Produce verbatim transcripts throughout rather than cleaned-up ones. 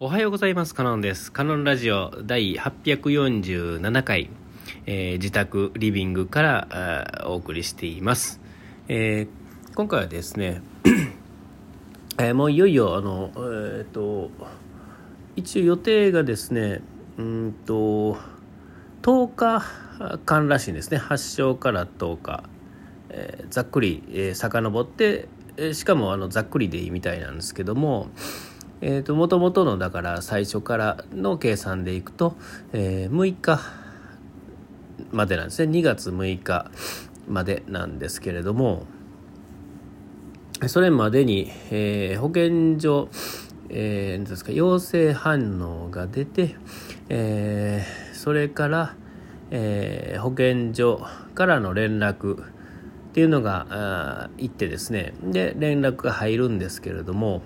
おはようございます。カノンです。カノンラジオ第はっぴゃくよんじゅうななかい、えー、自宅リビングからお送りしています。えー、今回はですね、えー、もういよいよあの、えー、と一応予定がですねうんととおかかんらしいんですね。発症からとおか、えー、ざっくり、えー、遡って、えー、しかもあのざっくりでいいみたいなんですけども、えーと、元々のだから最初からの計算でいくと、えー、むいかまでなんですね。にがつむいかまでなんですけれども、それまでに、えー、保健所、えー、なんですか、陽性反応が出て、えー、それから、えー、保健所からの連絡っていうのが行ってですね、で連絡が入るんですけれども、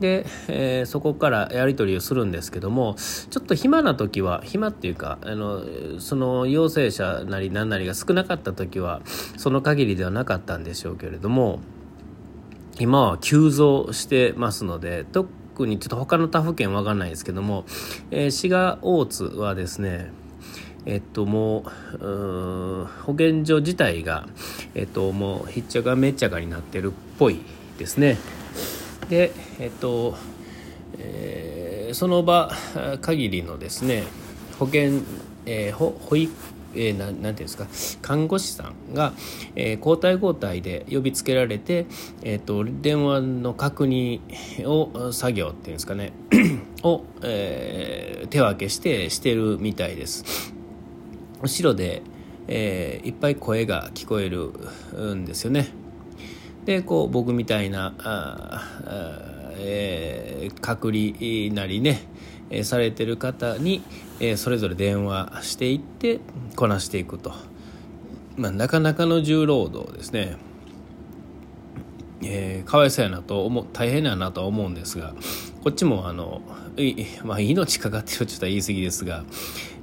で、えー、そこからやり取りをするんですけども、ちょっと暇な時は暇っていうかあのその陽性者なり何なりが少なかった時はその限りではなかったんでしょうけれども、今は急増してますので、特にちょっと他の他府県わかんないですけども、えー、滋賀大津はですね、えっともう、うーん、保健所自体がえっともうひっちゃかめっちゃかになってるっぽいですね。で、えっとえー、その場限りのですね保健、えー、ほ保育、えー、な, なんていうんですか、看護師さんが、えー、交代交代で呼びつけられて、えー、と電話の確認を作業っていうんですかねを、えー、手分けしてしてるみたいです。後ろで、えー、いっぱい声が聞こえるんですよね。でこう僕みたいなああ、えー、隔離なりね、えー、されてる方に、えー、それぞれ電話していってこなしていくと、まあ、なかなかの重労働ですね。えー、かわいそうやなと思う、大変やなとは思うんですが、こっちもあの、まあ、命かかってるちょっと言い過ぎですが、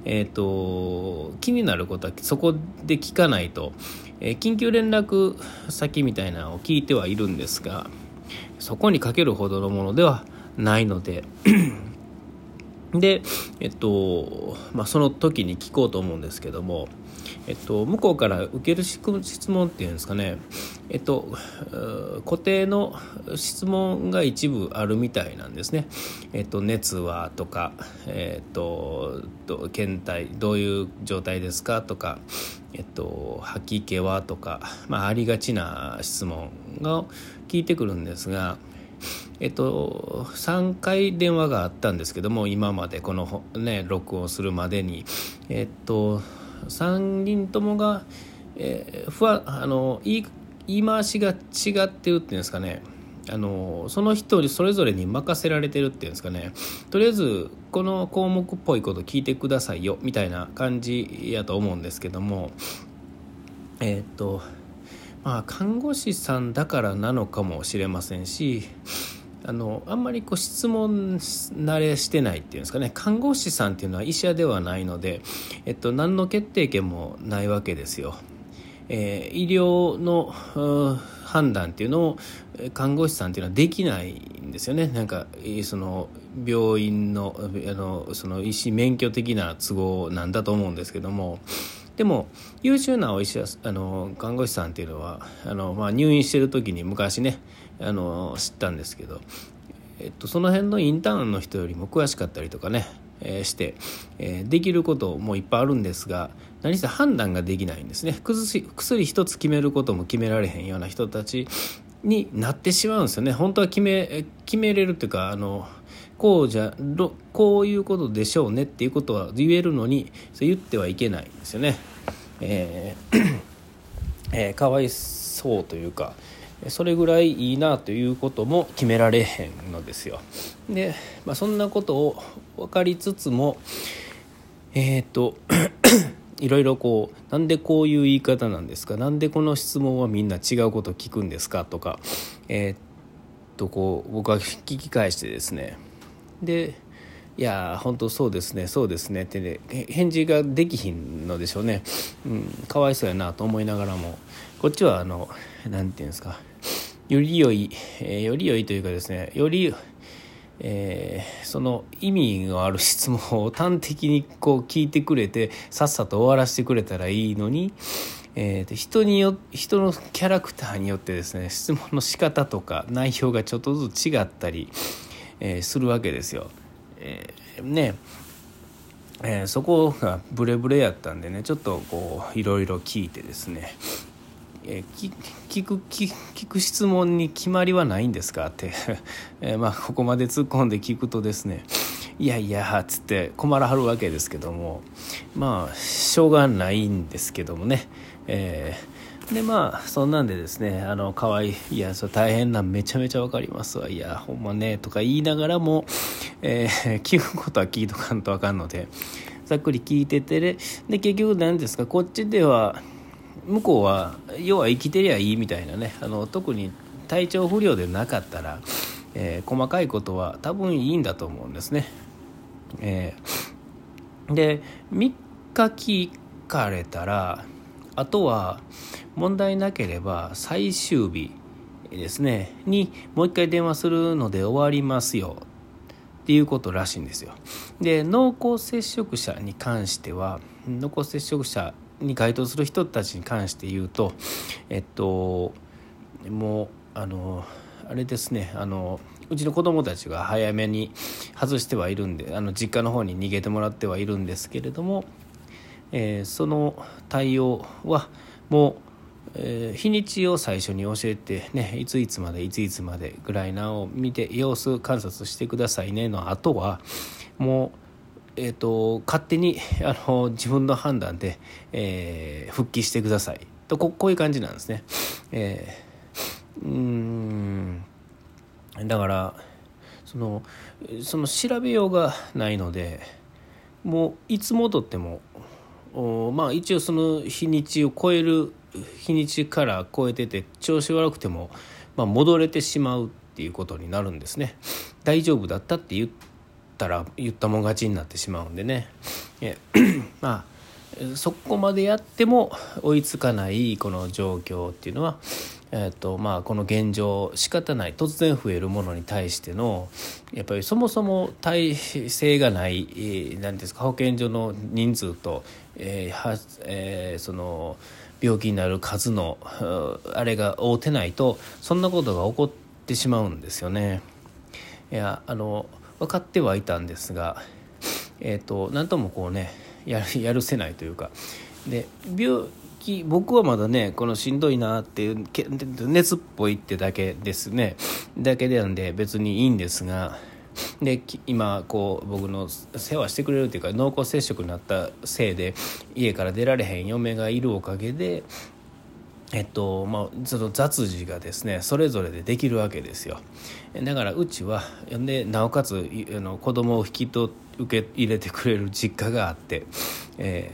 えー、と気になることはそこで聞かないと、えー、緊急連絡先みたいなのを聞いてはいるんですが、そこにかけるほどのものではないのでで、えっとまあ、その時に聞こうと思うんですけども、えっと、向こうから受ける質問っていうんですかね、えっと、固定の質問が一部あるみたいなんですね。えっと、熱はとか、えっと、検体どういう状態ですかとか、えっと、吐き気はとか、まあ、ありがちな質問が聞いてくるんですが、えっと、さんかい電話があったんですけども、今までこの、ね、録音するまでに、えっと、さんにんともが、えー、ふわあの言い、言い回しが違ってるっていうんですかね、あのその人それぞれに任せられてるっていうんですかね、とりあえずこの項目っぽいこと聞いてくださいよみたいな感じやと思うんですけども、えっとまあ、看護師さんだからなのかもしれませんし、あのあんまりこう質問慣れしてないっていうんですかね。看護師さんっていうのは医者ではないので、えっと、何の決定権もないわけですよ。えー、医療の判断っていうのを看護師さんっていうのはできないんですよね。なんかその病院の、 あのその医師免許的な都合なんだと思うんですけども、でも優秀なお医者あの看護師さんっていうのはあの、まあ、入院してる時に昔ねあの知ったんですけど、えっと、その辺のインターンの人よりも詳しかったりとかね、えー、して、えー、できることもいっぱいあるんですが、何せ判断ができないんですね。薬、薬一つ決めることも決められへんような人たちになってしまうんですよね。本当は決め、決めれるというか、あのこうじゃこういうことでしょうねっていうことは言えるのに、それ言ってはいけないんですよね。えーえー、かわいそうというか、それぐらいいいなということも決められへんのですよ。で、まあ、そんなことを分かりつつも、えー、といろいろこう、なんでこういう言い方なんですか、なんでこの質問はみんな違うこと聞くんですかとか、えー、とこう僕は聞き返してですね、でいや本当そうですねそうですねって、ね、返事ができひんのでしょうね。うん、かわいそうやなと思いながらも、こっちはあのなんていうんですか、より良い、えー、より良いというかですね、より、えー、その意味のある質問を端的にこう聞いてくれて、さっさと終わらせてくれたらいいのに、えー、人によ、人のキャラクターによってですね、質問の仕方とか内容がちょっとずつ違ったり、えー、するわけですよ、えー、ねえー、そこがブレブレやったんでね、ちょっとこういろいろ聞いてですね、えー、聞く、聞く質問に決まりはないんですかって、えーまあ、ここまで突っ込んで聞くとですね、いやいやっつって困らはるわけですけども、まあしょうがないんですけどもね、えー、でまあそんなんでですね、あのかわいい、いやそれ大変な、めちゃめちゃわかりますわ、いやほんまねとか言いながらも、えー、聞くことは聞いとかんとあかんので、ざっくり聞いてて、で結局何ですか、こっちでは向こうは要は生きてりゃいいみたいなね、あの特に体調不良でなかったら、えー、細かいことは多分いいんだと思うんですね、えー、でみっか聞かれたら、あとは問題なければ最終日ですねにもう一回電話するので終わりますよっていうことらしいんですよ。で濃厚接触者に関しては、濃厚接触者に該当する人たちに関して言うと、えっともうあのあれですね、あのうちの子どもたちが早めに外してはいるんで、あの実家の方に逃げてもらってはいるんですけれども、えー、その対応はもう、えー、日にちを最初に教えてね、いついつまでいついつまでぐらいなを見て様子観察してくださいねのあとはもう、えー、と勝手にあの自分の判断で、えー、復帰してくださいと、 こ, こういう感じなんですね、えー、うーんだからそ の, その調べようがないので、もういつ戻ってもまあ一応その日にちを超える、日にちから超えてて調子悪くても、まあ、戻れてしまうっていうことになるんですね。大丈夫だったって言ってたら言ったもん勝ちになってしまうんでねまあそこまでやっても追いつかないこの状況っていうのは、えーとまあ、この現状仕方ない、突然増えるものに対してのやっぱりそもそも体制がない、えー、なんですか、保健所の人数と、えーはえー、その病気になる数のあれが合うてないと、そんなことが起こってしまうんですよね。いやあの分かってはいたんですが、えーと、なんともこうね、やる、やるせないというかで、病気、僕はまだねこのしんどいなっていう熱っぽいってだけですね、だけなんで別にいいんですが、で今こう僕の世話してくれるというか、濃厚接触になったせいで家から出られへん嫁がいるおかげで、えっとまあ、その雑事がですねそれぞれでできるわけですよ。だからうちはで、なおかつあの子供を引きと受け入れてくれる実家があって、え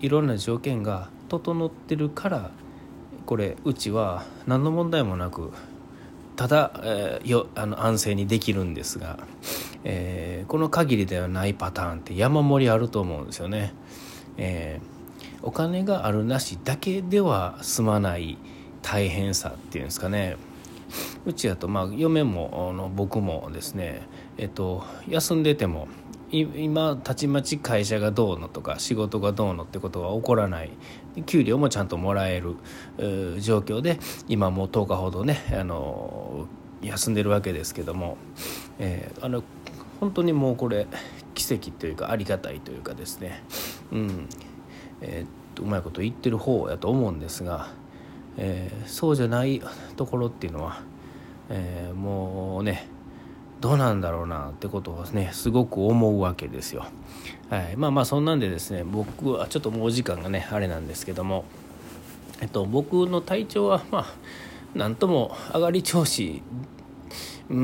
ー、いろんな条件が整ってるから、これうちは何の問題もなくただ、えー、よあの安静にできるんですが、えー、この限りではないパターンって山盛りあると思うんですよね。えーお金があるなしだけでは済まない大変さっていうんですかね。うちだとまあ嫁もあの僕もですね、えっと、休んでても今たちまち会社がどうのとか仕事がどうのってことは起こらない、給料もちゃんともらえる、えー、状況で今もうとおかほどね、あの休んでるわけですけども、えー、あの本当にもうこれ奇跡というかありがたいというかですね、うんえー、うまいこと言ってる方やと思うんですが、えー、そうじゃないところっていうのは、えー、もうねどうなんだろうなってことをねすごく思うわけですよ、はい、まあまあそんなんでですね、僕はちょっともうお時間がねあれなんですけども、えっと、僕の体調はまあなんとも上がり調子うー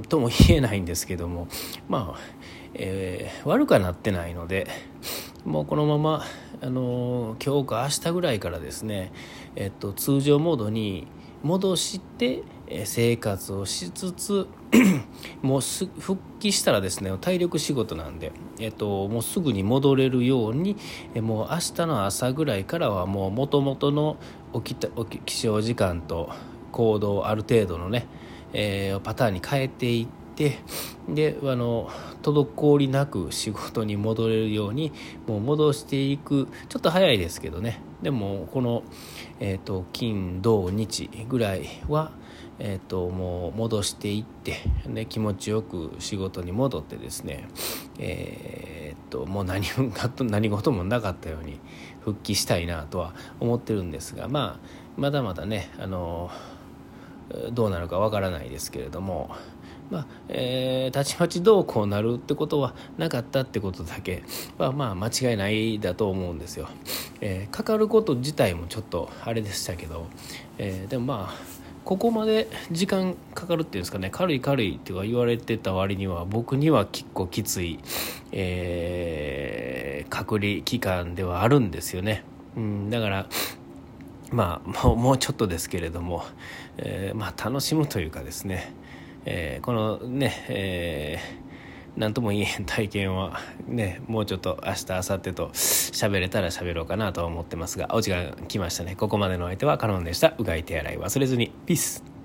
んとも言えないんですけども、まあ、えー、悪くはなってないので、もうこのまま、あのー、今日か明日ぐらいからですね、えっと、通常モードに戻して、えー、生活をしつつもうす復帰したらですね、体力仕事なんで、えっと、もうすぐに戻れるように、えー、もう明日の朝ぐらいからはもう元々の起きた起き起床時間と行動ある程度のね、えー、パターンに変えていってであの滞りなく仕事に戻れるようにもう戻していく。ちょっと早いですけどね。でもこの、えー、と金土日ぐらいは、えー、ともう戻していってで気持ちよく仕事に戻ってですね、えー、ともう 何, 何事もなかったように復帰したいなとは思ってるんですが、まあ、まだまだねあのどうなるかわからないですけれども、まあえー、たちまちどうこうなるってことはなかったってことだけはまあ間違いないだと思うんですよ、えー、かかること自体もちょっとあれでしたけど、えー、でもまあここまで時間かかるっていうんですかね、軽い軽いって言われてた割には僕には結構きつい、えー、隔離期間ではあるんですよね、うん、だからまあもう、もうちょっとですけれども、えー、まあ楽しむというかですね、えー、このね、えー、なんとも言えへん体験はね、もうちょっと明日明後日と喋れたら喋ろうかなと思ってますが、お時間来ましたね。ここまでのお相手はカノンでした。うがい手洗い忘れずに。ピース。